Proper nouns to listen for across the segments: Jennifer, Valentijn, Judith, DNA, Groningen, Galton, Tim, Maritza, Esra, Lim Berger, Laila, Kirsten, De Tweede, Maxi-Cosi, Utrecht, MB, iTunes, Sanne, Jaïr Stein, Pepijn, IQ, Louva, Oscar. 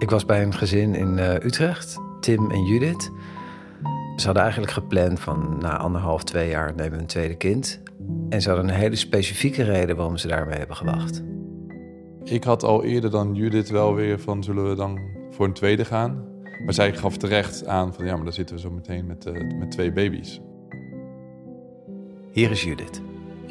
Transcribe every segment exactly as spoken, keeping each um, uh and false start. Ik was bij een gezin in uh, Utrecht, Tim en Judith. Ze hadden eigenlijk gepland van na anderhalf, twee jaar nemen we een tweede kind. En ze hadden een hele specifieke reden waarom ze daarmee hebben gewacht. Ik had al eerder dan Judith wel weer van zullen we dan voor een tweede gaan. Maar zij gaf terecht aan van ja, maar dan zitten we zo meteen met, uh, met twee baby's. Hier is Judith.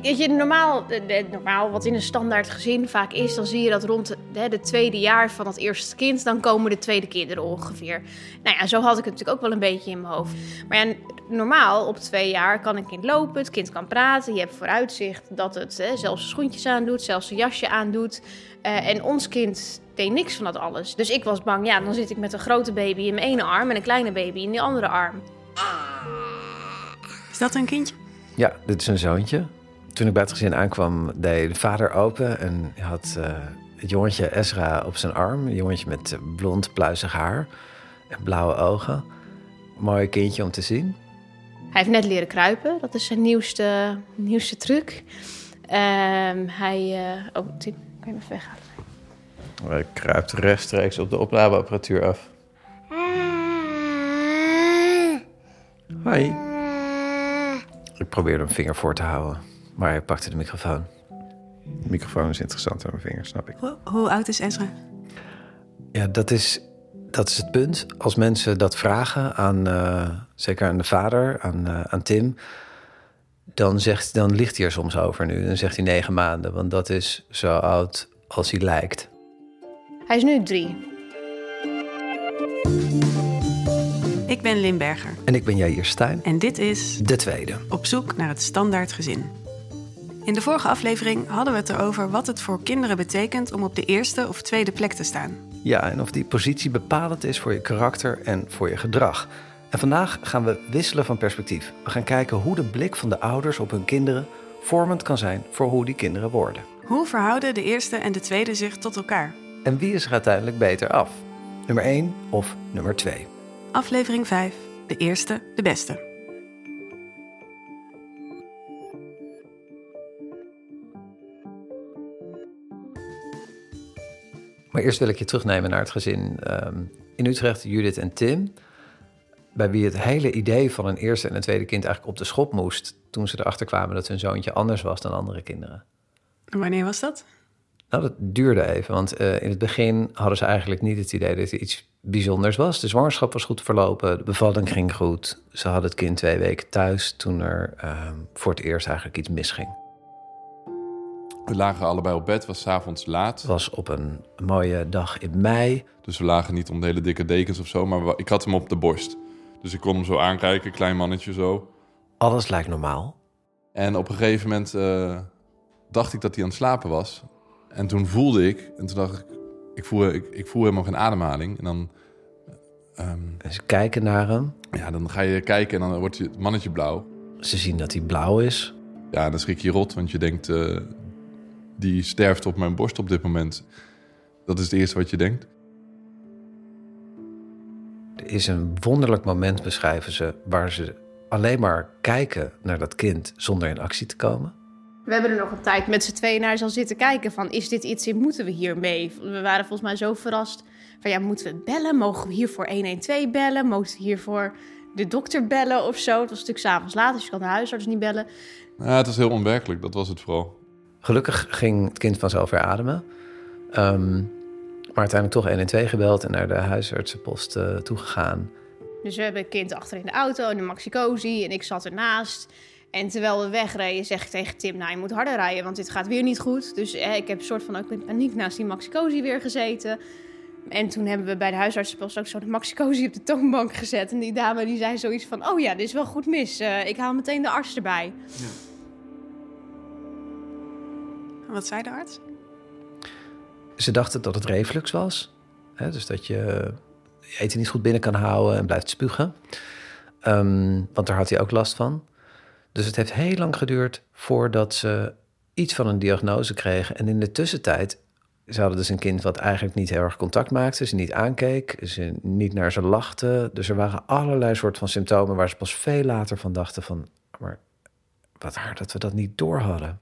Weet je, normaal, normaal, wat in een standaard gezin vaak is, dan zie je dat rond het tweede jaar van het eerste kind, dan komen de tweede kinderen ongeveer. Nou ja, zo had ik het natuurlijk ook wel een beetje in mijn hoofd. Maar ja, normaal, op twee jaar kan een kind lopen, het kind kan praten, je hebt vooruitzicht dat het hè, zelfs schoentjes aandoet, zelfs zijn jasje aandoet. Uh, en ons kind deed niks van dat alles. Dus ik was bang, ja, dan zit ik met een grote baby in mijn ene arm en een kleine baby in de andere arm. Is dat een kindje? Ja, dit is een zoontje. Toen ik bij het gezin aankwam, deed de vader open en had uh, het jongetje Esra op zijn arm. Een jongetje met blond, pluizig haar en blauwe ogen. Mooi kindje om te zien. Hij heeft net leren kruipen, dat is zijn nieuwste, nieuwste truc. Uh, hij... Uh, oh, Tim, kan je even weghalen? Hij kruipt rechtstreeks op de opnameapparatuur af. Hoi. Ik probeerde een vinger voor te houden. Maar hij pakte de microfoon. De microfoon is interessant aan mijn vinger, snap ik. Hoe, hoe oud is Esra? Ja, dat is, dat is het punt. Als mensen dat vragen, aan, uh, zeker aan de vader, aan, uh, aan Tim... Dan, zegt, dan ligt hij er soms over nu. Dan zegt hij negen maanden, want dat is zo oud als hij lijkt. Hij is nu drie. Ik ben Lim Berger. En ik ben Jaïr Stein. En dit is... De Tweede. Op zoek naar het standaard gezin. In de vorige aflevering hadden we het erover wat het voor kinderen betekent om op de eerste of tweede plek te staan. Ja, en of die positie bepalend is voor je karakter en voor je gedrag. En vandaag gaan we wisselen van perspectief. We gaan kijken hoe de blik van de ouders op hun kinderen vormend kan zijn voor hoe die kinderen worden. Hoe verhouden de eerste en de tweede zich tot elkaar? En wie is er uiteindelijk beter af? Nummer één of nummer twee? Aflevering vijf, de eerste, de beste. Maar eerst wil ik je terugnemen naar het gezin um, in Utrecht, Judith en Tim. Bij wie het hele idee van een eerste en een tweede kind eigenlijk op de schop moest. Toen ze erachter kwamen dat hun zoontje anders was dan andere kinderen. En wanneer was dat? Nou, dat duurde even. Want uh, in het begin hadden ze eigenlijk niet het idee dat er iets bijzonders was. De zwangerschap was goed verlopen, de bevalling ging goed. Ze hadden het kind twee weken thuis toen er uh, voor het eerst eigenlijk iets misging. We lagen allebei op bed, was 's avonds laat. Het was op een mooie dag in mei. Dus we lagen niet om de hele dikke dekens of zo, maar we, ik had hem op de borst. Dus ik kon hem zo aankijken, klein mannetje zo. Alles lijkt normaal. En op een gegeven moment uh, dacht ik dat hij aan het slapen was. En toen voelde ik, en toen dacht ik, ik voel, ik, ik voel helemaal geen ademhaling. En dan... Um, en ze kijken naar hem. Ja, dan ga je kijken en dan wordt het mannetje blauw. Ze zien dat hij blauw is. Ja, dan schrik je rot, want je denkt... Uh, Die sterft op mijn borst op dit moment. Dat is het eerste wat je denkt. Er is een wonderlijk moment, beschrijven ze... waar ze alleen maar kijken naar dat kind zonder in actie te komen. We hebben er nog een tijd met z'n tweeën naar zal zitten kijken... van is dit iets in, moeten we hiermee? We waren volgens mij zo verrast van ja, moeten we bellen? Mogen we hiervoor één één twee bellen? Mogen we hiervoor de dokter bellen of zo? Het was natuurlijk 's avonds laat, dus je kan de huisarts niet bellen. Ja, het was heel onwerkelijk, dat was het vooral. Gelukkig ging het kind vanzelf weer ademen. Um, maar uiteindelijk toch één één twee gebeld en naar de huisartsenpost uh, toegegaan. Dus we hebben het kind achter in de auto, in de maxi-cosi, en ik zat ernaast. En terwijl we wegreden, zeg ik tegen Tim, nou, je moet harder rijden, want dit gaat weer niet goed. Dus eh, ik heb een soort van ook in paniek naast die maxi-cosi weer gezeten. En toen hebben we bij de huisartsenpost ook zo de maxi-cosi op de toonbank gezet. En die dame die zei zoiets van, oh ja, dit is wel goed mis. Uh, ik haal meteen de arts erbij. Ja. Wat zei de arts? Ze dachten dat het reflux was. Hè, dus dat je eten niet goed binnen kan houden en blijft spugen. Um, want daar had hij ook last van. Dus het heeft heel lang geduurd voordat ze iets van een diagnose kregen. En in de tussentijd, ze hadden dus een kind wat eigenlijk niet heel erg contact maakte. Ze niet aankeek, ze niet naar ze lachte. Dus er waren allerlei soorten van symptomen waar ze pas veel later van dachten van... maar wat raar dat we dat niet door hadden.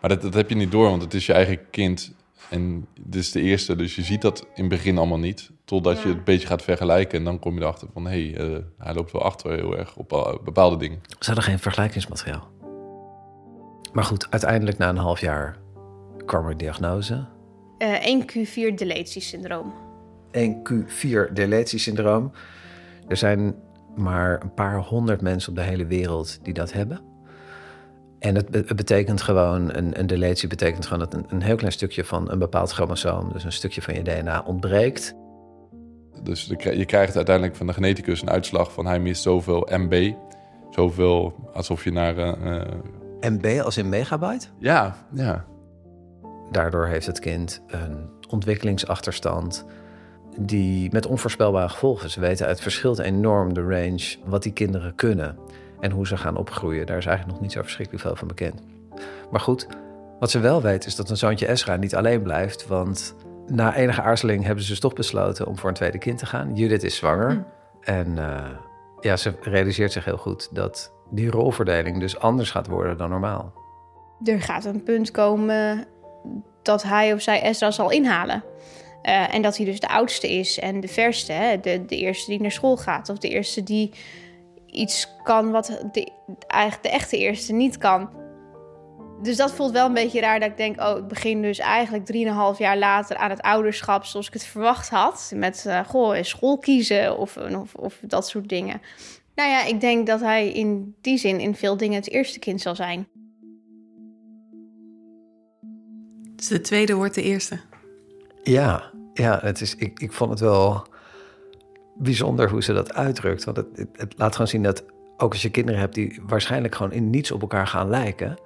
Maar dat, dat heb je niet door, want het is je eigen kind En dit is de eerste, dus je ziet dat in het begin allemaal niet. Totdat ja. je het een beetje gaat vergelijken. En dan kom je erachter van, hé, hey, uh, hij loopt wel achter heel erg op bepaalde dingen. Ze hadden geen vergelijkingsmateriaal. Maar goed, uiteindelijk na een half jaar kwam er diagnose. Uh, één Q vier deletiesyndroom. één Q vier deletiesyndroom. Er zijn maar een paar honderd mensen op de hele wereld die dat hebben. En het, het betekent gewoon, een, een deletie betekent gewoon dat een, een heel klein stukje van een bepaald chromosoom, dus een stukje van je D N A, ontbreekt. Dus de, je krijgt uiteindelijk van de geneticus een uitslag van hij mist zoveel M B. Zoveel alsof je naar... Uh, M B als in megabyte? Ja, ja. Daardoor heeft het kind een ontwikkelingsachterstand die met onvoorspelbare gevolgen. Ze weten, het verschilt enorm de range wat die kinderen kunnen en hoe ze gaan opgroeien. Daar is eigenlijk nog niet zo verschrikkelijk veel van bekend. Maar goed, wat ze wel weten is dat een zoontje Esra niet alleen blijft, want na enige aarzeling hebben ze dus toch besloten om voor een tweede kind te gaan. Judith is zwanger mm. en uh, ja, ze realiseert zich heel goed dat die rolverdeling dus anders gaat worden dan normaal. Er gaat een punt komen dat hij of zij Esra zal inhalen. Uh, en dat hij dus de oudste is en de verste. Hè? De, de eerste die naar school gaat. Of de eerste die iets kan wat de, eigenlijk de echte eerste niet kan. Dus dat voelt wel een beetje raar dat ik denk... oh, ik begin dus eigenlijk drieënhalf jaar later aan het ouderschap... zoals ik het verwacht had. Met uh, goh, school kiezen of, of, of dat soort dingen. Nou ja, ik denk dat hij in die zin in veel dingen het eerste kind zal zijn. Dus de tweede wordt de eerste? Ja, ja het is, ik, ik vond het wel bijzonder hoe ze dat uitdrukt. Want het, het, het laat gewoon zien dat ook als je kinderen hebt... die waarschijnlijk gewoon in niets op elkaar gaan lijken...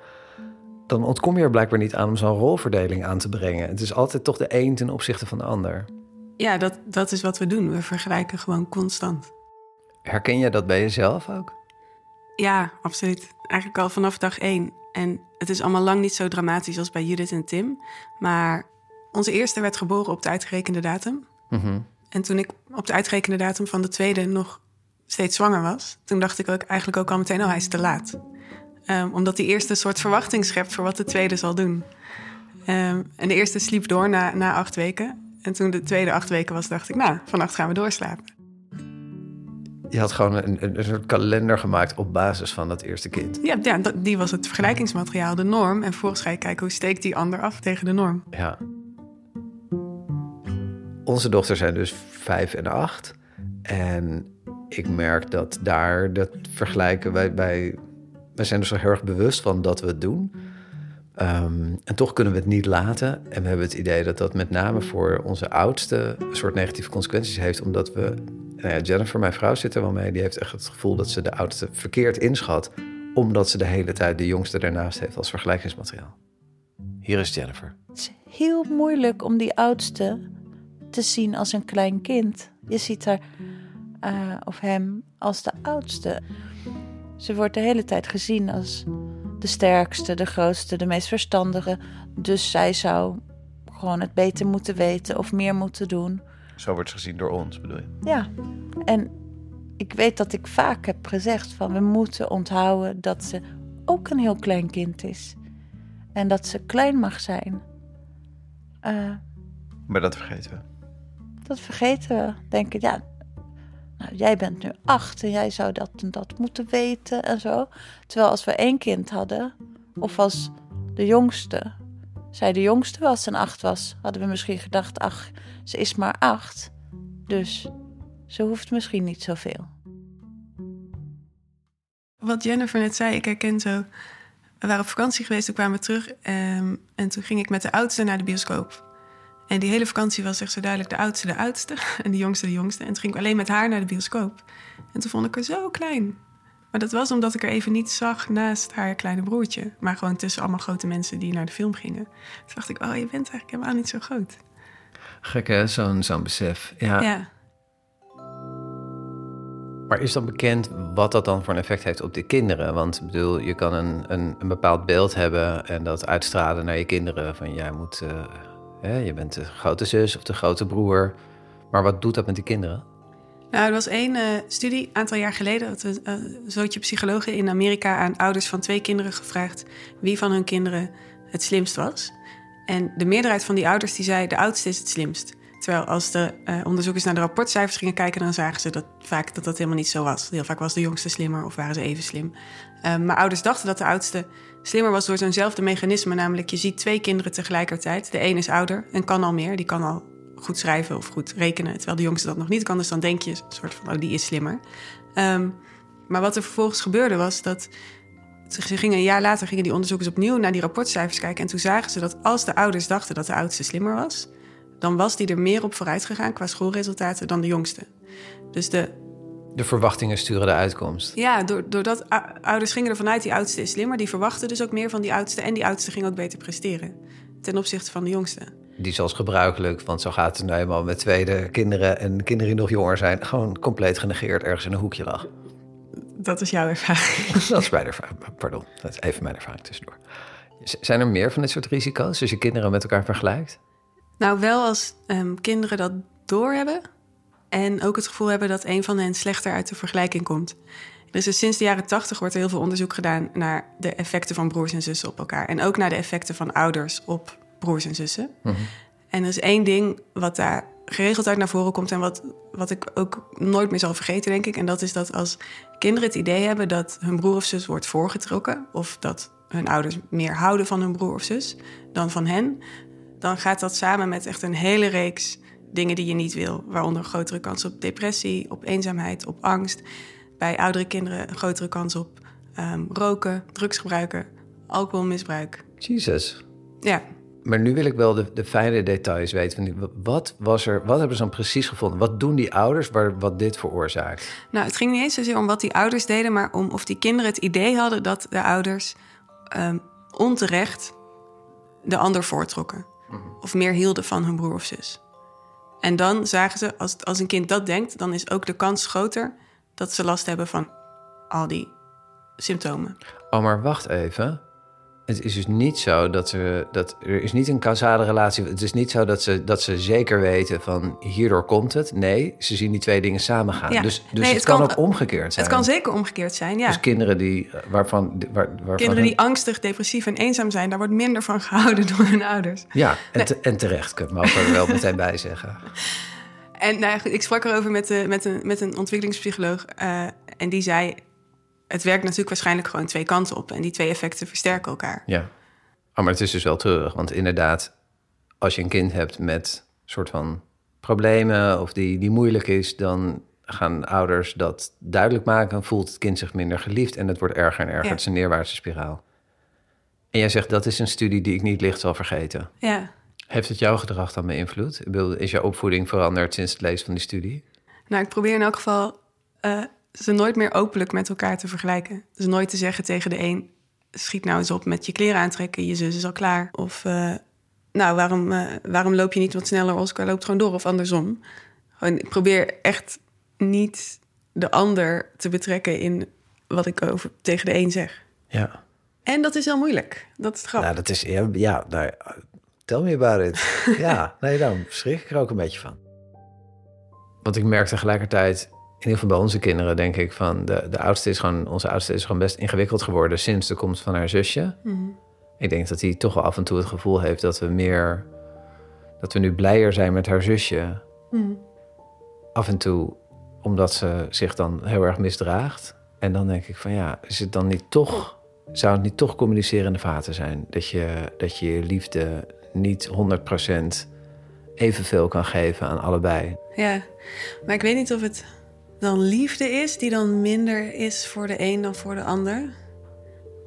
dan ontkom je er blijkbaar niet aan om zo'n rolverdeling aan te brengen. Het is altijd toch de een ten opzichte van de ander. Ja, dat, dat is wat we doen. We vergelijken gewoon constant. Herken jij dat bij jezelf ook? Ja, absoluut. Eigenlijk al vanaf dag één. En het is allemaal lang niet zo dramatisch als bij Judith en Tim. Maar onze eerste werd geboren op de uitgerekende datum. Mm-hmm. En toen ik op de uitgerekende datum van de tweede nog steeds zwanger was... toen dacht ik ook eigenlijk ook al meteen, oh, hij is te laat. Um, omdat die eerste een soort verwachting schept voor wat de tweede zal doen. Um, en de eerste sliep door na, na acht weken. En toen de tweede acht weken was, dacht ik, nou, vannacht gaan we doorslapen. Je had gewoon een, een soort kalender gemaakt op basis van dat eerste kind. Ja, ja, die was het vergelijkingsmateriaal, de norm. En vervolgens ga je kijken hoe steekt die ander af tegen de norm. Ja. Onze dochters zijn dus vijf en acht. En ik merk dat daar dat vergelijken... Wij, wij, wij zijn dus heel erg bewust van dat we het doen. Um, en toch kunnen we het niet laten. En we hebben het idee dat dat met name voor onze oudste... een soort negatieve consequenties heeft, omdat we... Nou ja, Jennifer, mijn vrouw, zit er wel mee. Die heeft echt het gevoel dat ze de oudste verkeerd inschat... omdat ze de hele tijd de jongste ernaast heeft als vergelijkingsmateriaal. Hier is Jennifer. Het is heel moeilijk om die oudste te zien als een klein kind. Je ziet haar uh, of hem als de oudste. Ze wordt de hele tijd gezien als de sterkste, de grootste, de meest verstandige. Dus zij zou gewoon het beter moeten weten of meer moeten doen... Zo wordt het gezien door ons, bedoel je? Ja, en ik weet dat ik vaak heb gezegd van... we moeten onthouden dat ze ook een heel klein kind is. En dat ze klein mag zijn. Uh, maar dat vergeten we. Dat vergeten we. Denken, ja, nou, jij bent nu acht en jij zou dat en dat moeten weten en zo. Terwijl als we één kind hadden, of als de jongste... zij de jongste was en acht was, hadden we misschien gedacht... ach, ze is maar acht, dus ze hoeft misschien niet zoveel. Wat Jennifer net zei, ik herken zo... we waren op vakantie geweest, toen kwamen we terug... Um, en toen ging ik met de oudste naar de bioscoop. En die hele vakantie was echt zo duidelijk... de oudste de oudste en de jongste de jongste. En toen ging ik alleen met haar naar de bioscoop. En toen vond ik haar zo klein... Maar dat was omdat ik er even niet zag naast haar kleine broertje. Maar gewoon tussen allemaal grote mensen die naar de film gingen. Toen dacht ik, oh, je bent eigenlijk helemaal niet zo groot. Gek hè, zo'n, zo'n besef. Ja. ja. Maar is dan bekend wat dat dan voor een effect heeft op de kinderen? Want ik bedoel, je kan een, een, een bepaald beeld hebben... en dat uitstralen naar je kinderen. Van jij moet, uh, hè, je bent de grote zus of de grote broer. Maar wat doet dat met die kinderen? Nou, er was één uh, studie, een aantal jaar geleden... had een uh, zootje psychologen in Amerika aan ouders van twee kinderen gevraagd... wie van hun kinderen het slimst was. En de meerderheid van die ouders die zei, de oudste is het slimst. Terwijl als de uh, onderzoekers naar de rapportcijfers gingen kijken, dan zagen ze dat vaak dat dat helemaal niet zo was. Heel vaak was de jongste slimmer of waren ze even slim. Uh, maar ouders dachten dat de oudste slimmer was door zo'nzelfde mechanisme. Namelijk, je ziet twee kinderen tegelijkertijd. De een is ouder en kan al meer. Die kan al goed schrijven of goed rekenen. Terwijl de jongste dat nog niet kan. Dus dan denk je een soort van, oh, die is slimmer. Um, maar wat er vervolgens gebeurde was dat... Ze gingen, een jaar later gingen die onderzoekers opnieuw naar die rapportcijfers kijken. En toen zagen ze dat als de ouders dachten dat de oudste slimmer was, dan was die er meer op vooruit gegaan qua schoolresultaten dan de jongste. Dus de... De verwachtingen sturen de uitkomst. Ja, doordat ouders gingen ervan uit die oudste is slimmer. Die verwachten dus ook meer van die oudste. En die oudste ging ook beter presteren ten opzichte van de jongste. Die zoals gebruikelijk, want zo gaat het nou eenmaal met tweede kinderen... en kinderen die nog jonger zijn, gewoon compleet genegeerd ergens in een hoekje lag. Dat is jouw ervaring. Dat is mijn ervaring, pardon. Dat is even mijn ervaring tussendoor. Zijn er meer van dit soort risico's als je kinderen met elkaar vergelijkt? Nou, wel als um, kinderen dat doorhebben... en ook het gevoel hebben dat een van hen slechter uit de vergelijking komt. Dus, dus sinds de jaren tachtig wordt er heel veel onderzoek gedaan... naar de effecten van broers en zussen op elkaar. En ook naar de effecten van ouders op broers en zussen. Mm-hmm. En er is één ding wat daar geregeld uit naar voren komt... en wat, wat ik ook nooit meer zal vergeten, denk ik. En dat is dat als kinderen het idee hebben dat hun broer of zus wordt voorgetrokken... of dat hun ouders meer houden van hun broer of zus dan van hen... dan gaat dat samen met echt een hele reeks dingen die je niet wil. Waaronder een grotere kans op depressie, op eenzaamheid, op angst. Bij oudere kinderen een grotere kans op um, roken, drugs gebruiken, alcoholmisbruik. Jezus. Ja. Maar nu wil ik wel de, de fijne details weten. Wat, was er, wat hebben ze dan precies gevonden? Wat doen die ouders waar, wat dit veroorzaakt? Nou, het ging niet eens zozeer om wat die ouders deden... maar om of die kinderen het idee hadden dat de ouders um, onterecht de ander voortrokken. Of meer hielden van hun broer of zus. En dan zagen ze, als, als een kind dat denkt... dan is ook de kans groter dat ze last hebben van al die symptomen. Oh, maar wacht even. Het is dus niet zo dat ze... Dat, er is niet een causale relatie. Het is niet zo dat ze, dat ze zeker weten van hierdoor komt het. Nee, ze zien die twee dingen samengaan. Ja. Dus, dus nee, het, het kan, kan ook omgekeerd zijn. Het kan zeker omgekeerd zijn, ja. Dus kinderen die... Waarvan, waar, waarvan kinderen die angstig, depressief en eenzaam zijn... daar wordt minder van gehouden door hun ouders. Ja, en, nee. te, en terecht, kun je maar er wel meteen bij zeggen. En nou, ik sprak erover met, de, met, een, met een ontwikkelingspsycholoog... Uh, en die zei... Het werkt natuurlijk waarschijnlijk gewoon twee kanten op. En die twee effecten versterken elkaar. Ja, oh, maar het is dus wel treurig. Want inderdaad, als je een kind hebt met soort van problemen... of die, die moeilijk is, dan gaan ouders dat duidelijk maken. Voelt het kind zich minder geliefd en het wordt erger en erger. Ja. Het is een neerwaartse spiraal. En jij zegt, dat is een studie die ik niet licht zal vergeten. Ja. Heeft het jouw gedrag dan beïnvloed? Is jouw opvoeding veranderd sinds het lezen van die studie? Nou, ik probeer in elk geval... Uh, ze nooit meer openlijk met elkaar te vergelijken. Dus nooit te zeggen tegen de een... schiet nou eens op met je kleren aantrekken, je zus is al klaar. Of uh, nou, waarom, uh, waarom loop je niet wat sneller? Oscar loopt gewoon door of andersom. Gewoon, ik probeer echt niet de ander te betrekken... in wat ik over, tegen de een zeg. Ja. En dat is heel moeilijk. Dat is het grap. Nou, dat is... Ja, ja nou, tell me about it. Ja, nee, daar schrik ik er ook een beetje van. Want ik merk tegelijkertijd... In ieder geval bij onze kinderen denk ik van... De, de oudste is gewoon, onze oudste is gewoon best ingewikkeld geworden... sinds de komst van haar zusje. Mm-hmm. Ik denk dat hij toch wel af en toe het gevoel heeft dat we meer... dat we nu blijer zijn met haar zusje. Mm. Af en toe, omdat ze zich dan heel erg misdraagt. En dan denk ik van ja, is het dan niet toch... zou het niet toch communicerende vaten zijn? Dat je dat je liefde niet honderd procent evenveel kan geven aan allebei. Ja, maar ik weet niet of het... dan liefde is, die dan minder is voor de een dan voor de ander.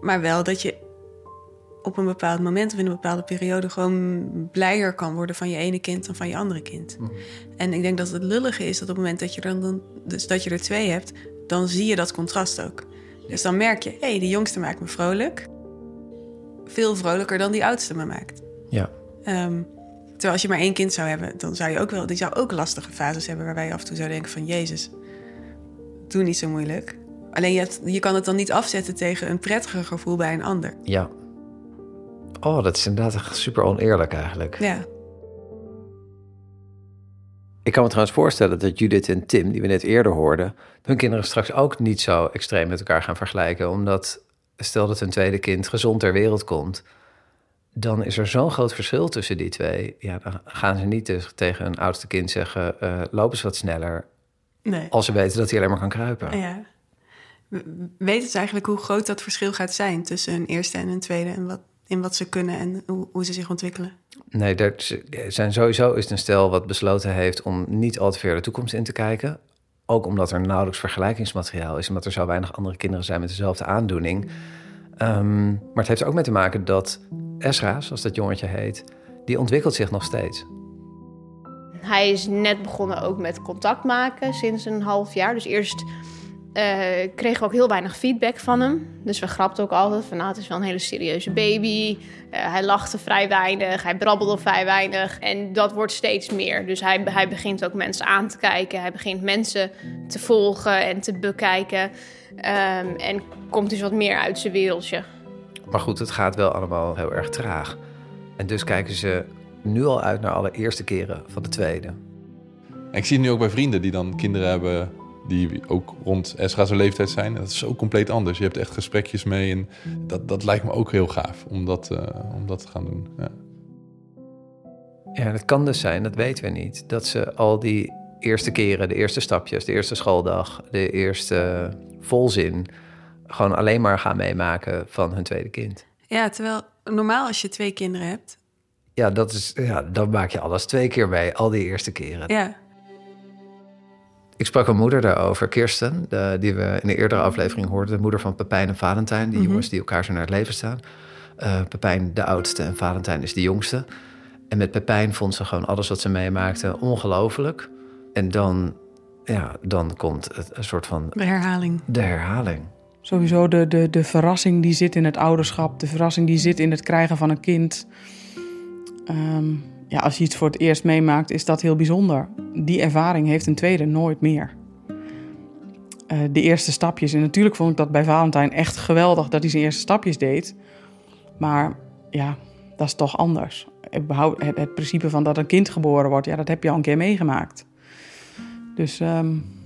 Maar wel dat je op een bepaald moment of in een bepaalde periode... gewoon blijer kan worden van je ene kind dan van je andere kind. Mm. En ik denk dat het lullige is dat op het moment dat je er, dan, dus dat je er twee hebt... dan zie je dat contrast ook. Dus dan merk je, hé, hey, die jongste maakt me vrolijk. Veel vrolijker dan die oudste me maakt. Ja. Um, terwijl als je maar één kind zou hebben, dan zou je ook wel... die zou ook lastige fases hebben waarbij je af en toe zou denken van... Jezus... Doe niet zo moeilijk. Alleen je, hebt, je kan het dan niet afzetten tegen een prettiger gevoel bij een ander. Ja. Oh, dat is inderdaad super oneerlijk eigenlijk. Ja. Ik kan me trouwens voorstellen dat Judith en Tim, die we net eerder hoorden... hun kinderen straks ook niet zo extreem met elkaar gaan vergelijken. Omdat, stel dat hun tweede kind gezond ter wereld komt... dan is er zo'n groot verschil tussen die twee. Ja, dan gaan ze niet dus tegen een oudste kind zeggen... Uh, loop eens wat sneller. Nee. Als ze weten dat hij alleen maar kan kruipen. Ja. Weet het eigenlijk hoe groot dat verschil gaat zijn... tussen hun eerste en hun tweede... en wat, in wat ze kunnen en hoe, hoe ze zich ontwikkelen? Nee, er zijn sowieso is het een stel wat besloten heeft... om niet al te ver de toekomst in te kijken. Ook omdat er nauwelijks vergelijkingsmateriaal is... omdat er zo weinig andere kinderen zijn met dezelfde aandoening. Um, maar het heeft er ook mee te maken dat... Esra, zoals dat jongetje heet, die ontwikkelt zich nog steeds. Hij is net begonnen ook met contact maken sinds een half jaar. Dus eerst uh, kregen we ook heel weinig feedback van hem. Dus we grapten ook altijd van, nou, het is wel een hele serieuze baby. Uh, hij lachte vrij weinig, hij brabbelde vrij weinig. En dat wordt steeds meer. Dus hij, hij begint ook mensen aan te kijken. Hij begint mensen te volgen en te bekijken. Um, en komt dus wat meer uit zijn wereldje. Maar goed, het gaat wel allemaal heel erg traag. En dus kijken ze nu al uit naar alle eerste keren van de tweede. Ik zie het nu ook bij vrienden die dan kinderen hebben... die ook rond Esra's leeftijd zijn. Dat is zo compleet anders. Je hebt echt gesprekjes mee. En dat, dat lijkt me ook heel gaaf om dat, uh, om dat te gaan doen. Ja. Ja, dat kan dus zijn, dat weten we niet. Dat ze al die eerste keren, de eerste stapjes... de eerste schooldag, de eerste volzin... gewoon alleen maar gaan meemaken van hun tweede kind. Ja, terwijl normaal als je twee kinderen hebt... Ja, dat is, ja, dan maak je alles twee keer mee, al die eerste keren. Ja. Ik sprak een moeder daarover, Kirsten... De, die we in de eerdere aflevering hoorden... de moeder van Pepijn en Valentijn... die mm-hmm. jongens die elkaar zo naar het leven staan. Uh, Pepijn de oudste en Valentijn is de jongste. En met Pepijn vond ze gewoon alles wat ze meemaakte ongelooflijk. En dan, ja, dan komt het, een soort van... De herhaling. De herhaling. Sowieso de, de, de verrassing die zit in het ouderschap. De verrassing die zit in het krijgen van een kind. Um, ja, als je iets voor het eerst meemaakt, is dat heel bijzonder. Die ervaring heeft een tweede nooit meer. Uh, de eerste stapjes. En natuurlijk vond ik dat bij Valentijn echt geweldig dat hij zijn eerste stapjes deed. Maar ja, dat is toch anders. Het, het principe van dat een kind geboren wordt, ja, dat heb je al een keer meegemaakt. Dus... Um,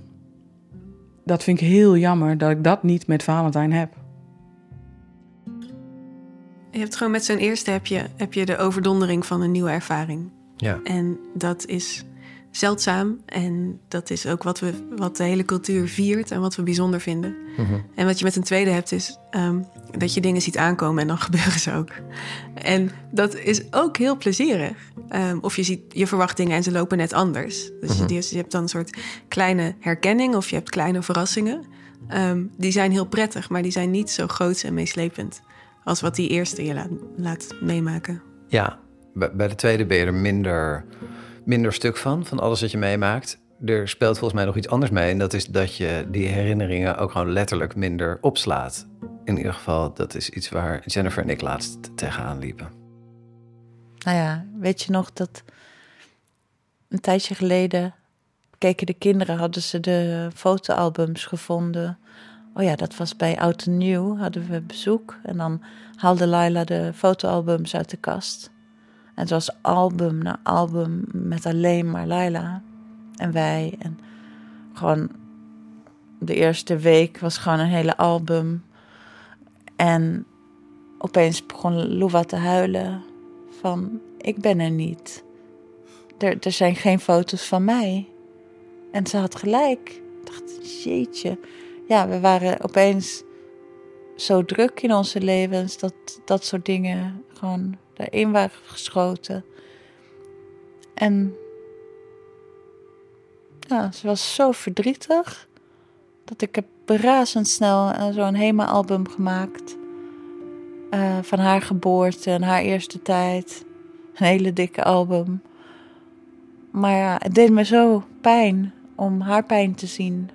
Dat vind ik heel jammer dat ik dat niet met Valentijn heb. Je hebt gewoon met zo'n eerste heb je, heb je de overdondering van een nieuwe ervaring. Ja. En dat is zeldzaam. En dat is ook wat, we, wat de hele cultuur viert en wat we bijzonder vinden. Mm-hmm. En wat je met een tweede hebt is um, dat je dingen ziet aankomen en dan gebeuren ze ook. En dat is ook heel plezierig. Um, of je, ziet, je verwacht dingen en ze lopen net anders. Dus mm-hmm. je, je hebt dan een soort kleine herkenning of je hebt kleine verrassingen. Um, die zijn heel prettig, maar die zijn niet zo groots en meeslepend... als wat die eerste je laat, laat meemaken. Ja, bij de tweede ben je er minder... minder stuk van, van alles wat je meemaakt. Er speelt volgens mij nog iets anders mee. En dat is dat je die herinneringen ook gewoon letterlijk minder opslaat. In ieder geval, dat is iets waar Jennifer en ik laatst tegenaan liepen. Nou ja, weet je nog dat... een tijdje geleden keken de kinderen... hadden ze de fotoalbums gevonden. Oh ja, dat was bij Oud en Nieuw, hadden we bezoek. En dan haalde Laila de fotoalbums uit de kast... En het was album na album met alleen maar Laila en wij. En gewoon de eerste week was gewoon een hele album. En opeens begon Louva te huilen van ik ben er niet. Er, er zijn geen foto's van mij. En ze had gelijk. Ik dacht, jeetje. Ja, we waren opeens zo druk in onze levens dat dat soort dingen gewoon... daarin waren geschoten. En ja, ze was zo verdrietig... dat ik heb razendsnel zo'n HEMA-album gemaakt... Uh, van haar geboorte en haar eerste tijd. Een hele dikke album. Maar ja, het deed me zo pijn om haar pijn te zien.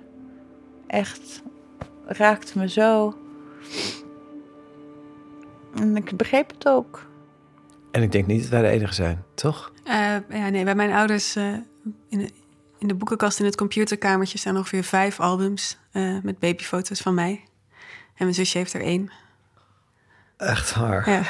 Echt, raakte me zo. En ik begreep het ook... En ik denk niet dat wij de enige zijn, toch? Uh, ja, nee, bij mijn ouders uh, in, de, in de boekenkast in het computerkamertje... staan ongeveer vijf albums uh, met babyfoto's van mij. En mijn zusje heeft er één. Echt waar? Ja.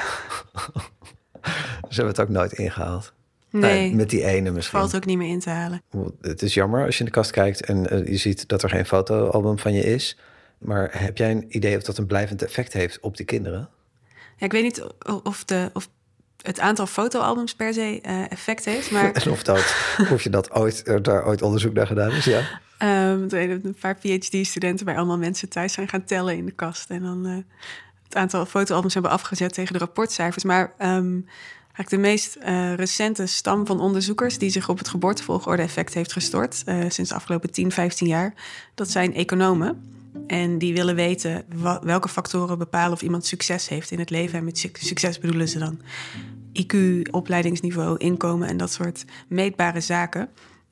Ze hebben het ook nooit ingehaald. Nee, nee. Met die ene misschien. Valt ook niet meer in te halen. Het is jammer als je in de kast kijkt... en uh, je ziet dat er geen fotoalbum van je is. Maar heb jij een idee of dat een blijvend effect heeft op die kinderen? Ja, ik weet niet of de... Of het aantal fotoalbums per se uh, effect heeft. Maar... En of, dat, of je dat ooit, daar ooit onderzoek naar gedaan is, ja. Um, een paar P H D-studenten bij allemaal mensen thuis zijn gaan tellen in de kast. En dan uh, het aantal fotoalbums hebben afgezet tegen de rapportcijfers. Maar um, eigenlijk de meest uh, recente stam van onderzoekers... die zich op het geboortevolgorde-effect heeft gestort... Uh, sinds de afgelopen tien, vijftien jaar, dat zijn economen... En die willen weten wat, welke factoren bepalen of iemand succes heeft in het leven. En met suc- succes bedoelen ze dan I Q, opleidingsniveau, inkomen en dat soort meetbare zaken.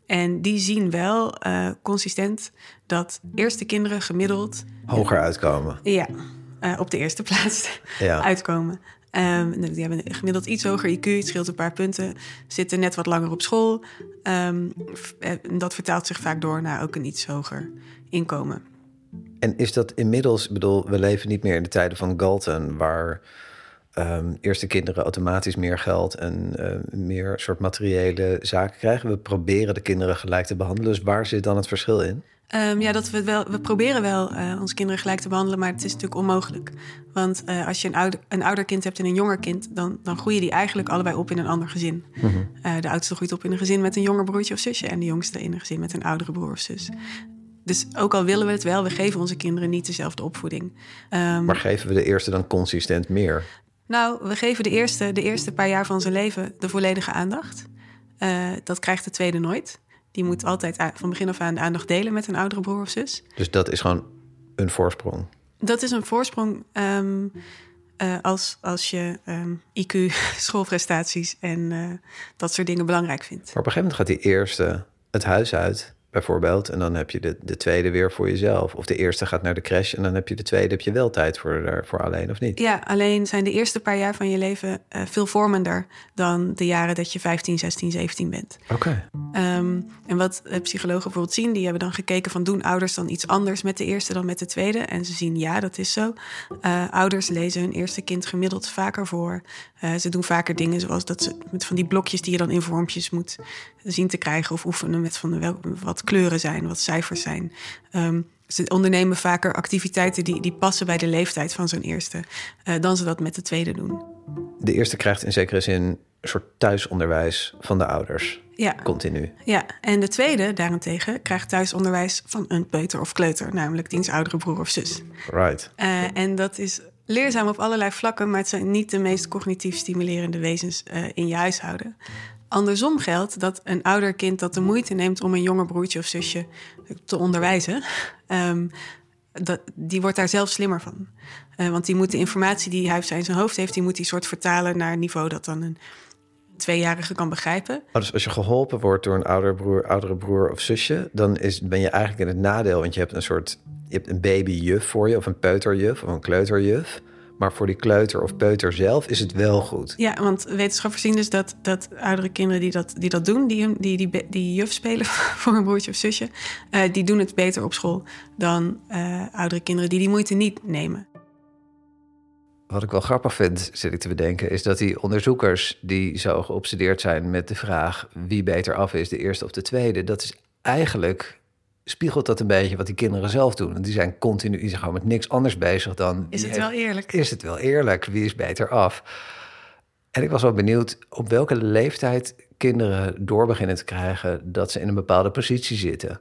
En die zien wel uh, consistent dat eerste kinderen gemiddeld... Hoger uitkomen. Ja, uh, op de eerste plaats ja. uitkomen. Um, die hebben gemiddeld iets hoger I Q, het scheelt een paar punten. Zitten net wat langer op school. Um, dat vertaalt zich vaak door naar ook een iets hoger inkomen. En is dat inmiddels, ik bedoel, we leven niet meer in de tijden van Galton... waar um, eerste kinderen automatisch meer geld en uh, meer soort materiële zaken krijgen. We proberen de kinderen gelijk te behandelen. Dus waar zit dan het verschil in? Um, ja, dat we, wel, we proberen wel uh, onze kinderen gelijk te behandelen, maar het is natuurlijk onmogelijk. Want uh, als je een ouder, een ouder kind hebt en een jonger kind... dan, dan groeien die eigenlijk allebei op in een ander gezin. Mm-hmm. Uh, de oudste groeit op in een gezin met een jonger broertje of zusje... en de jongste in een gezin met een oudere broer of zus. Dus ook al willen we het wel, we geven onze kinderen niet dezelfde opvoeding. Um, maar geven we de eerste dan consistent meer? Nou, we geven de eerste de eerste paar jaar van zijn leven de volledige aandacht. Uh, dat krijgt de tweede nooit. Die moet altijd a- van begin af aan de aandacht delen met een oudere broer of zus. Dus dat is gewoon een voorsprong? Dat is een voorsprong um, uh, als, als je um, I Q, schoolprestaties en uh, dat soort dingen belangrijk vindt. Maar op een gegeven moment gaat die eerste het huis uit... bijvoorbeeld, en dan heb je de, de tweede weer voor jezelf. Of de eerste gaat naar de crash en dan heb je de tweede... heb je wel tijd voor, voor alleen, of niet? Ja, alleen zijn de eerste paar jaar van je leven... Uh, veel vormender dan de jaren dat je vijftien, zestien, zeventien bent. Oké. Okay. Um, en wat psychologen bijvoorbeeld zien... die hebben dan gekeken van... doen ouders dan iets anders met de eerste dan met de tweede? En ze zien, ja, dat is zo. Uh, ouders lezen hun eerste kind gemiddeld vaker voor. Uh, ze doen vaker dingen zoals dat ze... met van die blokjes die je dan in vormpjes moet zien te krijgen... of oefenen met van de wel, wat kleuren zijn, wat cijfers zijn. Um, ze ondernemen vaker activiteiten die, die passen bij de leeftijd van zo'n eerste... Uh, dan ze dat met de tweede doen. De eerste krijgt in zekere zin een soort thuisonderwijs van de ouders. Ja. Continu. Ja, en de tweede daarentegen krijgt thuisonderwijs van een peuter of kleuter... namelijk diens oudere broer of zus. Right. Uh, en dat is leerzaam op allerlei vlakken... maar het zijn niet de meest cognitief stimulerende wezens uh, in je huishouden... Andersom geldt dat een ouder kind dat de moeite neemt... om een jonger broertje of zusje te onderwijzen... Um, dat, die wordt daar zelf slimmer van. Uh, want die moet de informatie die hij in zijn hoofd heeft... die moet die soort vertalen naar een niveau dat dan een tweejarige kan begrijpen. Oh, dus als je geholpen wordt door een ouder broer, oudere broer of zusje... dan is, ben je eigenlijk in het nadeel. Want je hebt een soort je hebt een babyjuf voor je... of een peuterjuf of een kleuterjuf... Maar voor die kleuter of peuter zelf is het wel goed. Ja, want wetenschappers zien dus dat, dat oudere kinderen die dat, die dat doen... die, die, die, die juf spelen voor een broertje of zusje... Uh, die doen het beter op school dan uh, oudere kinderen die die moeite niet nemen. Wat ik wel grappig vind, zit ik te bedenken... is dat die onderzoekers die zo geobsedeerd zijn met de vraag... wie beter af is, de eerste of de tweede... dat is eigenlijk... spiegelt dat een beetje wat die kinderen zelf doen. En die zijn continu die zijn gewoon met niks anders bezig dan... Is het wel eerlijk? Is het wel eerlijk? Wie is beter af? En ik was wel benieuwd op welke leeftijd kinderen door beginnen te krijgen... dat ze in een bepaalde positie zitten.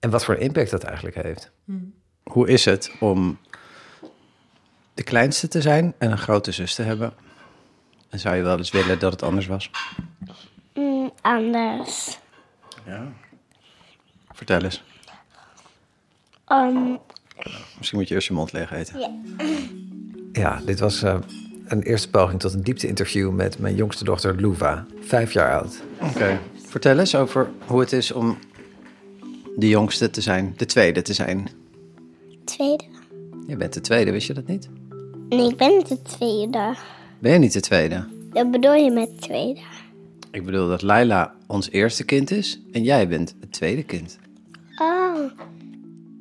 En wat voor impact dat eigenlijk heeft. Hmm. Hoe is het om de kleinste te zijn en een grote zus te hebben? En zou je wel eens willen dat het anders was? Mm, anders. Ja. Vertel eens. Um. Misschien moet je eerst je mond leeg eten. Yeah. Ja, dit was uh, een eerste poging tot een diepte-interview... met mijn jongste dochter Louva, vijf jaar oud. Oké. Okay. Vertel eens over hoe het is om de jongste te zijn, de tweede te zijn. Tweede? Je bent de tweede, wist je dat niet? Nee, ik ben niet de tweede. Ben je niet de tweede? Dat bedoel je met tweede. Ik bedoel dat Laila ons eerste kind is en jij bent het tweede kind. Oh.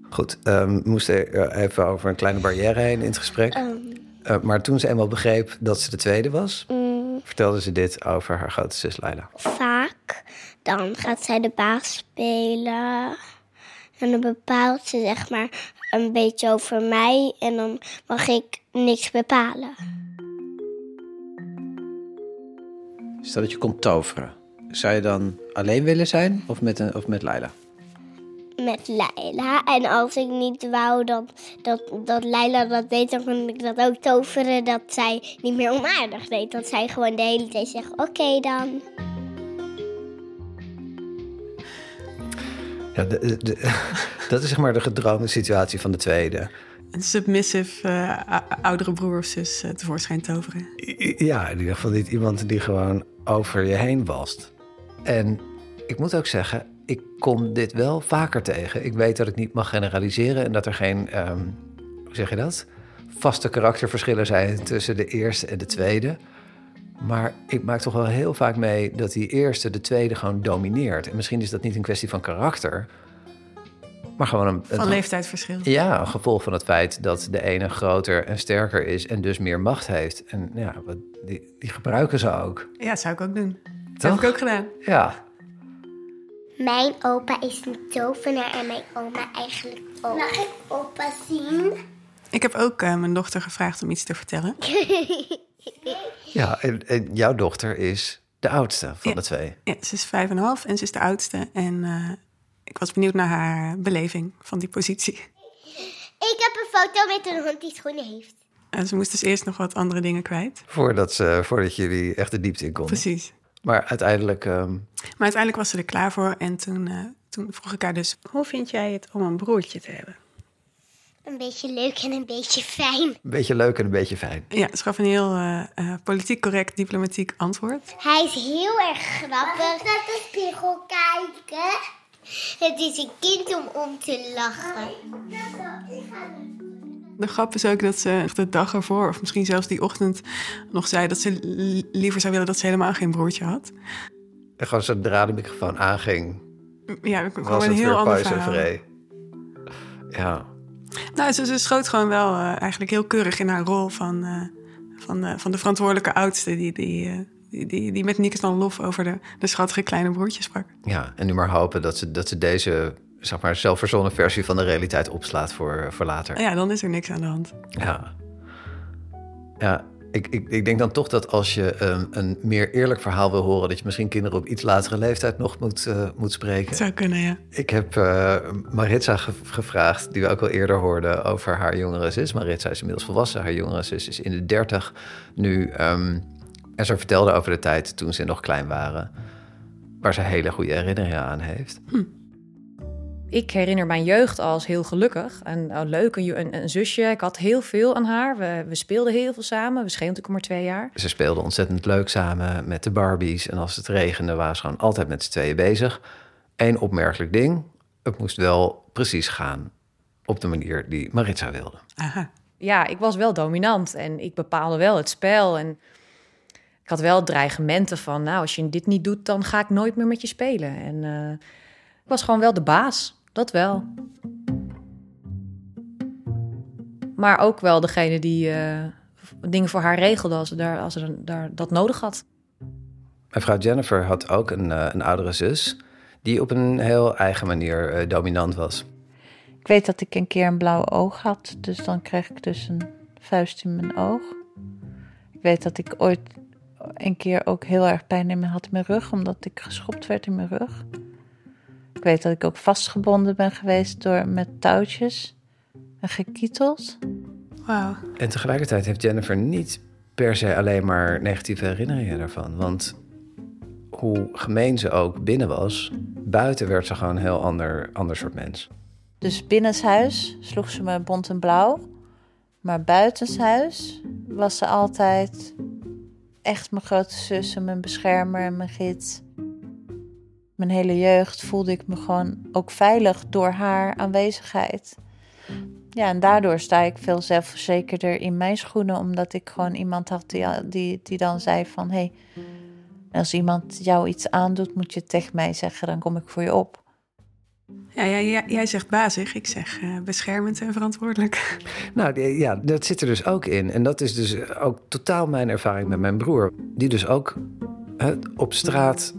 Goed, um, we moesten even over een kleine barrière heen in het gesprek. Um. Uh, maar toen ze eenmaal begreep dat ze de tweede was... Mm. vertelde ze dit over haar grote zus Laila. Vaak, dan gaat zij de baas spelen... en dan bepaalt ze zeg maar een beetje over mij... en dan mag ik niks bepalen. Stel dat je komt toveren. Zou je dan alleen willen zijn of met, een, of met Laila? Met Laila. En als ik niet wou dat, dat, dat Laila dat deed, dan kon ik dat ook toveren. Dat zij niet meer onaardig deed. Dat zij gewoon de hele tijd zegt, oké okay dan. Ja, de, de, de, dat is zeg maar de gedroomde situatie van de tweede. Een submissive uh, oudere broer of zus uh, tevoorschijn toveren. Ja, in ieder geval niet iemand die gewoon over je heen wast. En ik moet ook zeggen, ik kom dit wel vaker tegen. Ik weet dat ik niet mag generaliseren en dat er geen, um, hoe zeg je dat? vaste karakterverschillen zijn tussen de eerste en de tweede. Maar ik maak toch wel heel vaak mee dat die eerste de tweede gewoon domineert. En misschien is dat niet een kwestie van karakter, maar gewoon een... Van een, leeftijdsverschil. Ja, een gevolg van het feit dat de ene groter en sterker is en dus meer macht heeft. En ja, die, die gebruiken ze ook. Ja, dat zou ik ook doen. Dat Toch? heb ik ook gedaan. Ja. Mijn opa is een tovenaar en mijn oma eigenlijk ook. Mag ik opa zien? Ik heb ook uh, mijn dochter gevraagd om iets te vertellen. Ja, en, en jouw dochter is de oudste van ja, de twee. Ja, ze is vijf en een half en ze is de oudste. En uh, ik was benieuwd naar haar beleving van die positie. Ik heb een foto met een hond die schoenen heeft. En ze moest dus eerst nog wat andere dingen kwijt. Voordat, ze, voordat jullie echt de diepte in konden. Precies. Maar uiteindelijk... Um... Maar uiteindelijk was ze er klaar voor. En toen, uh, toen vroeg ik haar dus... Hoe vind jij het om een broertje te hebben? Een beetje leuk en een beetje fijn. Een beetje leuk en een beetje fijn. Ja, ze gaf een heel uh, uh, politiek correct, diplomatiek antwoord. Hij is heel erg grappig. Ik naar de spiegel kijken. Het is een kind om om te lachen. De grap is ook dat ze de dag ervoor, of misschien zelfs die ochtend... nog zei dat ze li- liever zou willen dat ze helemaal geen broertje had. En gewoon zodra de microfoon aanging... Ja, ik kwam een heel ander verhaal. Ja. Nou, ze, ze schoot gewoon wel uh, eigenlijk heel keurig in haar rol... van, uh, van, uh, van de verantwoordelijke oudste die... die uh, Die, die, die met niks dan lof over de, de schattige kleine broertjes sprak. Ja, en nu maar hopen dat ze, dat ze deze zeg maar, zelfverzonnen versie van de realiteit opslaat voor, voor later. Ja, dan is er niks aan de hand. Ja, ja ik, ik, ik denk dan toch dat als je um, een meer eerlijk verhaal wil horen... dat je misschien kinderen op iets latere leeftijd nog moet, uh, moet spreken. Dat zou kunnen, ja. Ik heb uh, Maritza ge- gevraagd, die we ook al eerder hoorden, over haar jongere zus. Maritza is inmiddels volwassen, haar jongere zus is in de dertig nu... Um, En ze vertelde over de tijd toen ze nog klein waren... waar ze hele goede herinneringen aan heeft. Hm. Ik herinner mijn jeugd als heel gelukkig. En oh, leuk, een, een zusje. Ik had heel veel aan haar. We, we speelden heel veel samen. We schelen natuurlijk maar twee jaar. Ze speelden ontzettend leuk samen met de Barbies. En als het regende waren ze gewoon altijd met z'n tweeën bezig. Eén opmerkelijk ding. Het moest wel precies gaan op de manier die Maritza wilde. Aha. Ja, ik was wel dominant. En ik bepaalde wel het spel en... Ik had wel dreigementen van, nou, als je dit niet doet... dan ga ik nooit meer met je spelen. En uh, ik was gewoon wel de baas, dat wel. Maar ook wel degene die uh, dingen voor haar regelde... als ze, daar, als ze daar dat nodig had. Mevrouw Jennifer had ook een, uh, een oudere zus... die op een heel eigen manier uh, dominant was. Ik weet dat ik een keer een blauwe oog had... dus dan kreeg ik dus een vuist in mijn oog. Ik weet dat ik ooit... een keer ook heel erg pijn in me had in mijn rug... omdat ik geschopt werd in mijn rug. Ik weet dat ik ook vastgebonden ben geweest door met touwtjes en gekieteld. Wauw. En tegelijkertijd heeft Jennifer niet per se alleen maar negatieve herinneringen daarvan. Want hoe gemeen ze ook binnen was... buiten werd ze gewoon een heel ander, ander soort mens. Dus binnenshuis sloeg ze me bont en blauw. Maar buitenshuis was ze altijd... echt mijn grote zus en mijn beschermer en mijn gids. Mijn hele jeugd voelde ik me gewoon ook veilig door haar aanwezigheid. Ja, en daardoor sta ik veel zelfverzekerder in mijn schoenen... omdat ik gewoon iemand had die, die, die dan zei van... hé, hey, als iemand jou iets aandoet, moet je het tegen mij zeggen... dan kom ik voor je op. Ja, ja, ja, jij zegt bazig, ik zeg uh, beschermend en verantwoordelijk. Nou ja, dat zit er dus ook in. En dat is dus ook totaal mijn ervaring met mijn broer. Die dus ook hè, op straat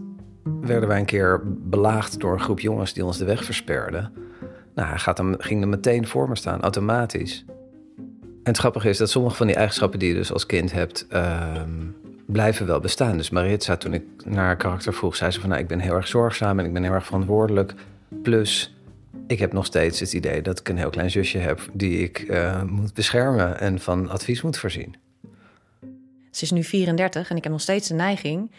werden wij een keer belaagd door een groep jongens die ons de weg versperden. Nou, hij gaat hem, ging er meteen voor me staan, automatisch. En het grappige is dat sommige van die eigenschappen die je dus als kind hebt... Uh, blijven wel bestaan. Dus Maritza, toen ik naar haar karakter vroeg, zei ze van... nou, ik ben heel erg zorgzaam en ik ben heel erg verantwoordelijk. Plus, ik heb nog steeds het idee dat ik een heel klein zusje heb... die ik uh, moet beschermen en van advies moet voorzien. Ze is nu vierendertig en ik heb nog steeds de neiging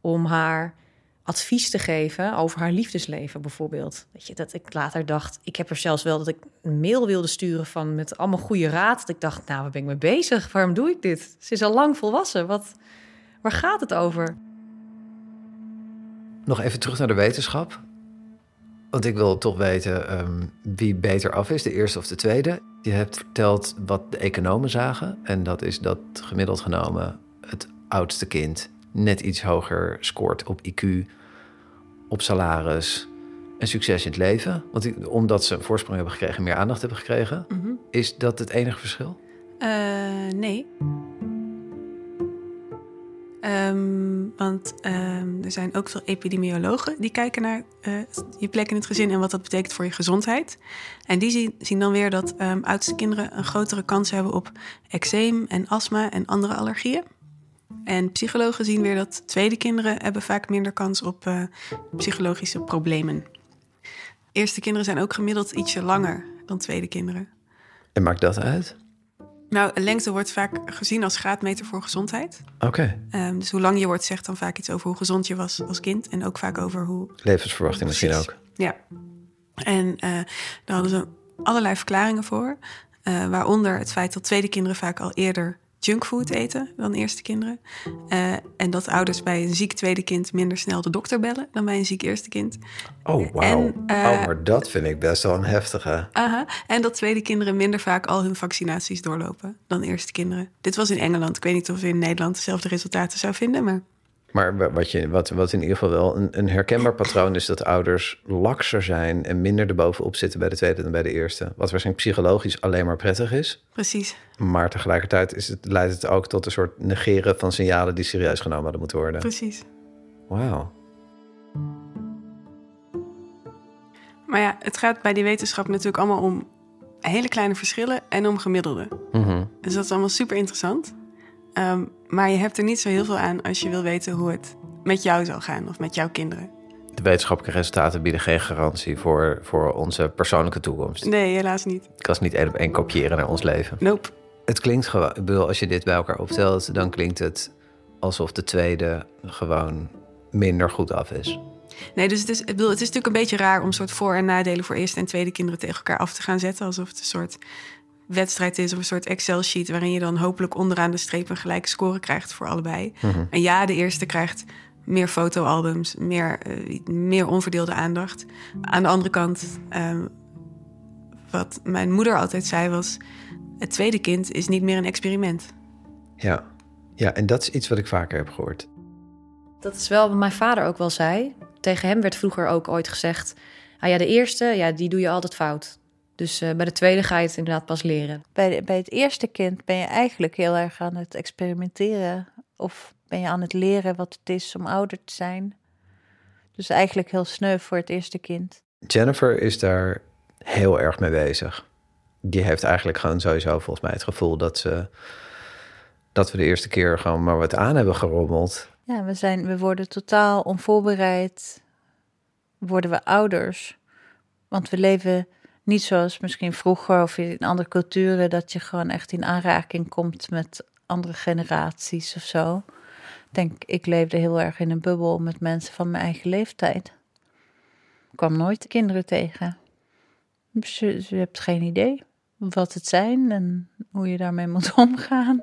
om haar advies te geven... over haar liefdesleven bijvoorbeeld. Weet je, dat ik later dacht, ik heb er zelfs wel dat ik een mail wilde sturen... van met allemaal goede raad. Dat ik dacht, nou, waar ben ik mee bezig? Waarom doe ik dit? Ze is al lang volwassen, wat... Waar gaat het over? Nog even terug naar de wetenschap. Want ik wil toch weten um, wie beter af is, de eerste of de tweede. Je hebt verteld wat de economen zagen. En dat is dat gemiddeld genomen het oudste kind... net iets hoger scoort op I Q, op salaris en succes in het leven. Want omdat ze een voorsprong hebben gekregen, meer aandacht hebben gekregen... Mm-hmm. Is dat het enige verschil? Uh, nee. Um, want um, er zijn ook veel epidemiologen die kijken naar uh, je plek in het gezin... en wat dat betekent voor je gezondheid. En die zien, zien dan weer dat um, oudste kinderen een grotere kans hebben... op eczeem en astma en andere allergieën. En psychologen zien weer dat tweede kinderen... hebben vaak minder kans op uh, psychologische problemen. Eerste kinderen zijn ook gemiddeld ietsje langer dan tweede kinderen. En maakt dat uit? Nou, lengte wordt vaak gezien als graadmeter voor gezondheid. Oké. Okay. Um, dus hoe lang je wordt zegt dan vaak iets over hoe gezond je was als kind. En ook vaak over hoe... Levensverwachting misschien ook. Ja. En uh, daar hadden ze allerlei verklaringen voor. Uh, waaronder het feit dat tweede kinderen vaak al eerder junkfood eten dan eerste kinderen. Uh, en dat ouders bij een ziek tweede kind minder snel de dokter bellen... dan bij een ziek eerste kind. Oh, wauw. Uh, oh, maar dat vind ik best wel een heftige. Uh-huh. En dat tweede kinderen minder vaak al hun vaccinaties doorlopen... dan eerste kinderen. Dit was in Engeland. Ik weet niet of je in Nederland dezelfde resultaten zou vinden, maar... Maar wat, je, wat, wat in ieder geval wel een, een herkenbaar patroon is... dat ouders lakser zijn en minder erbovenop zitten bij de tweede dan bij de eerste. Wat waarschijnlijk psychologisch alleen maar prettig is. Precies. Maar tegelijkertijd is het, leidt het ook tot een soort negeren van signalen... die serieus genomen hadden moeten worden. Precies. Wauw. Maar ja, het gaat bij die wetenschap natuurlijk allemaal om hele kleine verschillen... en om gemiddelde. Mm-hmm. Dus dat is allemaal super interessant... Um, maar je hebt er niet zo heel veel aan als je wil weten hoe het met jou zal gaan of met jouw kinderen. De wetenschappelijke resultaten bieden geen garantie voor, voor onze persoonlijke toekomst. Nee, helaas niet. Ik kan ze niet één op één kopiëren naar ons leven. Nope. Het klinkt gewoon, ik bedoel, als je dit bij elkaar optelt, dan klinkt het alsof de tweede gewoon minder goed af is. Nee, dus het is, ik bedoel, het is natuurlijk een beetje raar om soort voor- en nadelen voor eerste en tweede kinderen tegen elkaar af te gaan zetten. Alsof het een soort... wedstrijd is of een soort Excel-sheet... waarin je dan hopelijk onderaan de streep... een gelijke score krijgt voor allebei. Mm-hmm. En ja, de eerste krijgt meer fotoalbums... meer, uh, meer onverdeelde aandacht. Aan de andere kant... Um, wat mijn moeder altijd zei was... het tweede kind is niet meer een experiment. Ja, ja, en dat is iets wat ik vaker heb gehoord. Dat is wel wat mijn vader ook wel zei. Tegen hem werd vroeger ook ooit gezegd... ah ja, de eerste, ja, die doe je altijd fout... Dus uh, bij de tweede ga je het inderdaad pas leren. Bij, bij het eerste kind ben je eigenlijk heel erg aan het experimenteren. Of ben je aan het leren wat het is om ouder te zijn. Dus eigenlijk heel sneu voor het eerste kind. Jennifer is daar heel erg mee bezig. Die heeft eigenlijk gewoon sowieso volgens mij het gevoel... dat, ze, dat we de eerste keer gewoon maar wat aan hebben gerommeld. Ja, we, zijn, we worden totaal onvoorbereid. Worden we ouders. Want we leven... niet zoals misschien vroeger of in andere culturen... dat je gewoon echt in aanraking komt met andere generaties of zo. Ik denk, ik leefde heel erg in een bubbel met mensen van mijn eigen leeftijd. Ik kwam nooit de kinderen tegen. Dus je, je hebt geen idee wat het zijn en hoe je daarmee moet omgaan.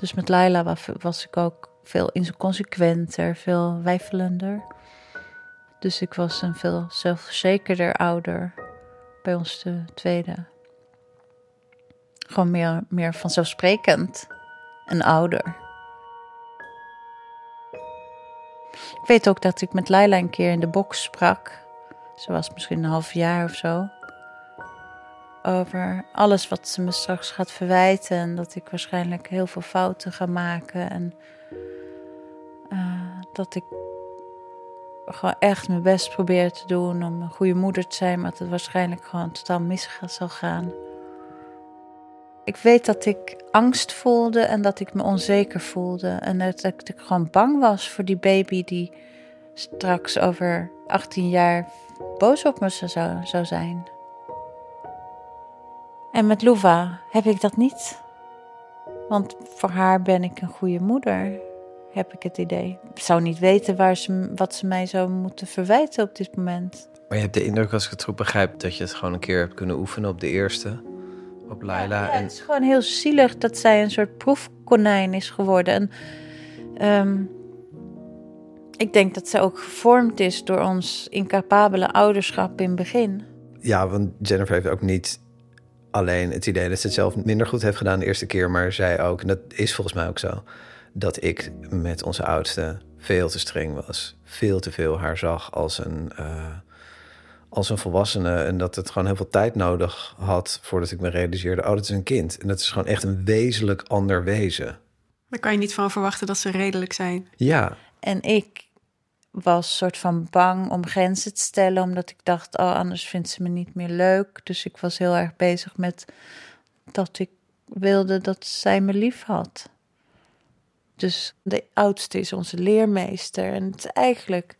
Dus met Laila was, was ik ook veel inconsequenter, veel weifelender... Dus ik was een veel zelfverzekerder ouder bij ons de tweede. Gewoon meer, meer vanzelfsprekend en ouder. Ik weet ook dat ik met Laila een keer in de box sprak. Ze was misschien een half jaar of zo. Over alles wat ze me straks gaat verwijten. En dat ik waarschijnlijk heel veel fouten ga maken. En uh, dat ik... gewoon echt mijn best proberen te doen om een goede moeder te zijn... maar dat het waarschijnlijk gewoon totaal mis zal gaan. Ik weet dat ik angst voelde en dat ik me onzeker voelde. En dat ik gewoon bang was voor die baby die straks over achttien jaar boos op me zou, zou zijn. En met Louva heb ik dat niet. Want voor haar ben ik een goede moeder, heb ik het idee. Ik zou niet weten waar ze, wat ze mij zou moeten verwijten op dit moment. Maar je hebt de indruk, als ik het goed begrijp, dat je het gewoon een keer hebt kunnen oefenen op de eerste, op Laila. Ja, ja, en... het is gewoon heel zielig dat zij een soort proefkonijn is geworden. En um, ik denk dat zij ook gevormd is door ons incapabele ouderschap in het begin. Ja, want Jennifer heeft ook niet alleen het idee dat ze het zelf minder goed heeft gedaan de eerste keer, maar zij ook, en dat is volgens mij ook zo, dat ik met onze oudste veel te streng was. Veel te veel haar zag als een... Uh, als een volwassene. En dat het gewoon heel veel tijd nodig had voordat ik me realiseerde, oh, dat is een kind. En dat is gewoon echt een wezenlijk ander wezen. Daar kan je niet van verwachten dat ze redelijk zijn. Ja. En ik was soort van bang om grenzen te stellen, omdat ik dacht, oh, anders vindt ze me niet meer leuk. Dus ik was heel erg bezig met dat ik wilde dat zij me lief had. Dus de oudste is onze leermeester. En het is eigenlijk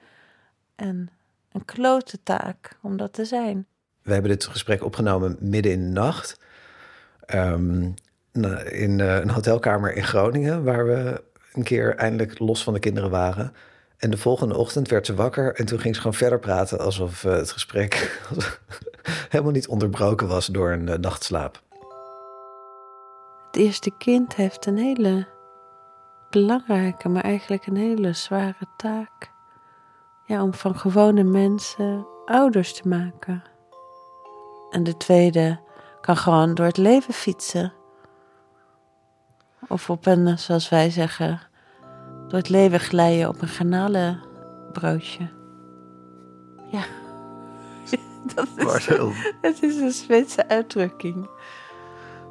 een... een klote taak om dat te zijn. We hebben dit gesprek opgenomen midden in de nacht. Um, in een hotelkamer in Groningen, waar we een keer eindelijk los van de kinderen waren. En de volgende ochtend werd ze wakker en toen ging ze gewoon verder praten, alsof het gesprek helemaal niet onderbroken was door een nachtslaap. Het eerste kind heeft een hele belangrijke, maar eigenlijk een hele zware taak. Ja, om van gewone mensen ouders te maken. En de tweede kan gewoon door het leven fietsen. Of op een, zoals wij zeggen, door het leven glijden op een garnalenbroodje. Ja, dat is, dat is een Zweedse uitdrukking.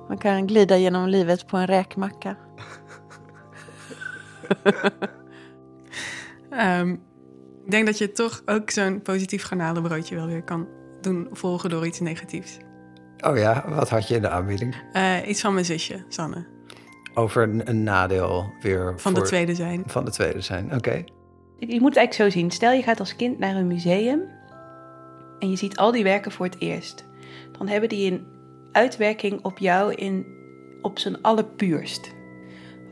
Man kan glida genom livet på en räkmacka. um. Ik denk dat je toch ook zo'n positief garnalenbroodje wel weer kan doen volgen door iets negatiefs. Oh ja, wat had je in de aanbieding? Uh, iets van mijn zusje, Sanne. Over een, een nadeel weer. Van voor... de tweede zijn. Van de tweede zijn, oké. Okay. Je moet het eigenlijk zo zien. Stel, je gaat als kind naar een museum en je ziet al die werken voor het eerst. Dan hebben die een uitwerking op jou in, op z'n allerpuurst.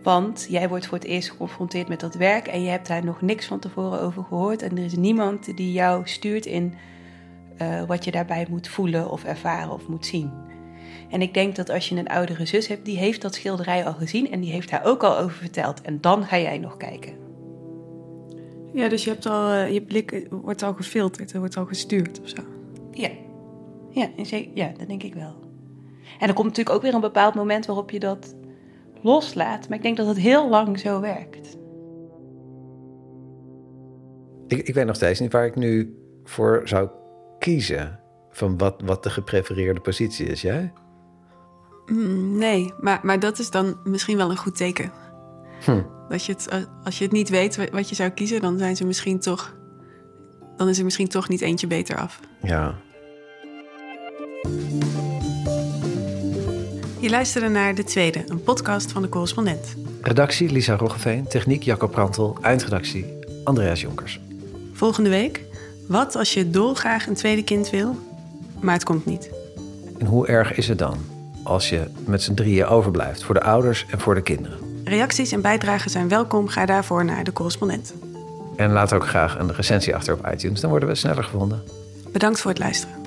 Want jij wordt voor het eerst geconfronteerd met dat werk en je hebt daar nog niks van tevoren over gehoord. En er is niemand die jou stuurt in uh, wat je daarbij moet voelen of ervaren of moet zien. En ik denk dat als je een oudere zus hebt, die heeft dat schilderij al gezien en die heeft daar ook al over verteld. En dan ga jij nog kijken. Ja, dus je hebt al, uh, je blik wordt al gefilterd, er wordt al gestuurd of zo. Ja, ja, ja, dat denk ik wel. En er komt natuurlijk ook weer een bepaald moment waarop je dat loslaat, maar ik denk dat het heel lang zo werkt. Ik, ik weet nog steeds niet waar ik nu voor zou kiezen, van wat, wat de geprefereerde positie is, jij? Nee, maar, maar dat is dan misschien wel een goed teken. Hm. Dat je het, als je het niet weet wat je zou kiezen, dan zijn ze misschien toch, dan is er misschien toch niet eentje beter af. Ja. Je luisterde naar De Tweede, een podcast van De Correspondent. Redactie Lisa Roggeveen, techniek Jacob Prantel, eindredactie Andreas Jonkers. Volgende week, wat als je dolgraag een tweede kind wil, maar het komt niet? En hoe erg is het dan als je met z'n drieën overblijft, voor de ouders en voor de kinderen? Reacties en bijdragen zijn welkom, ga daarvoor naar De Correspondent. En laat ook graag een recensie achter op iTunes, dan worden we sneller gevonden. Bedankt voor het luisteren.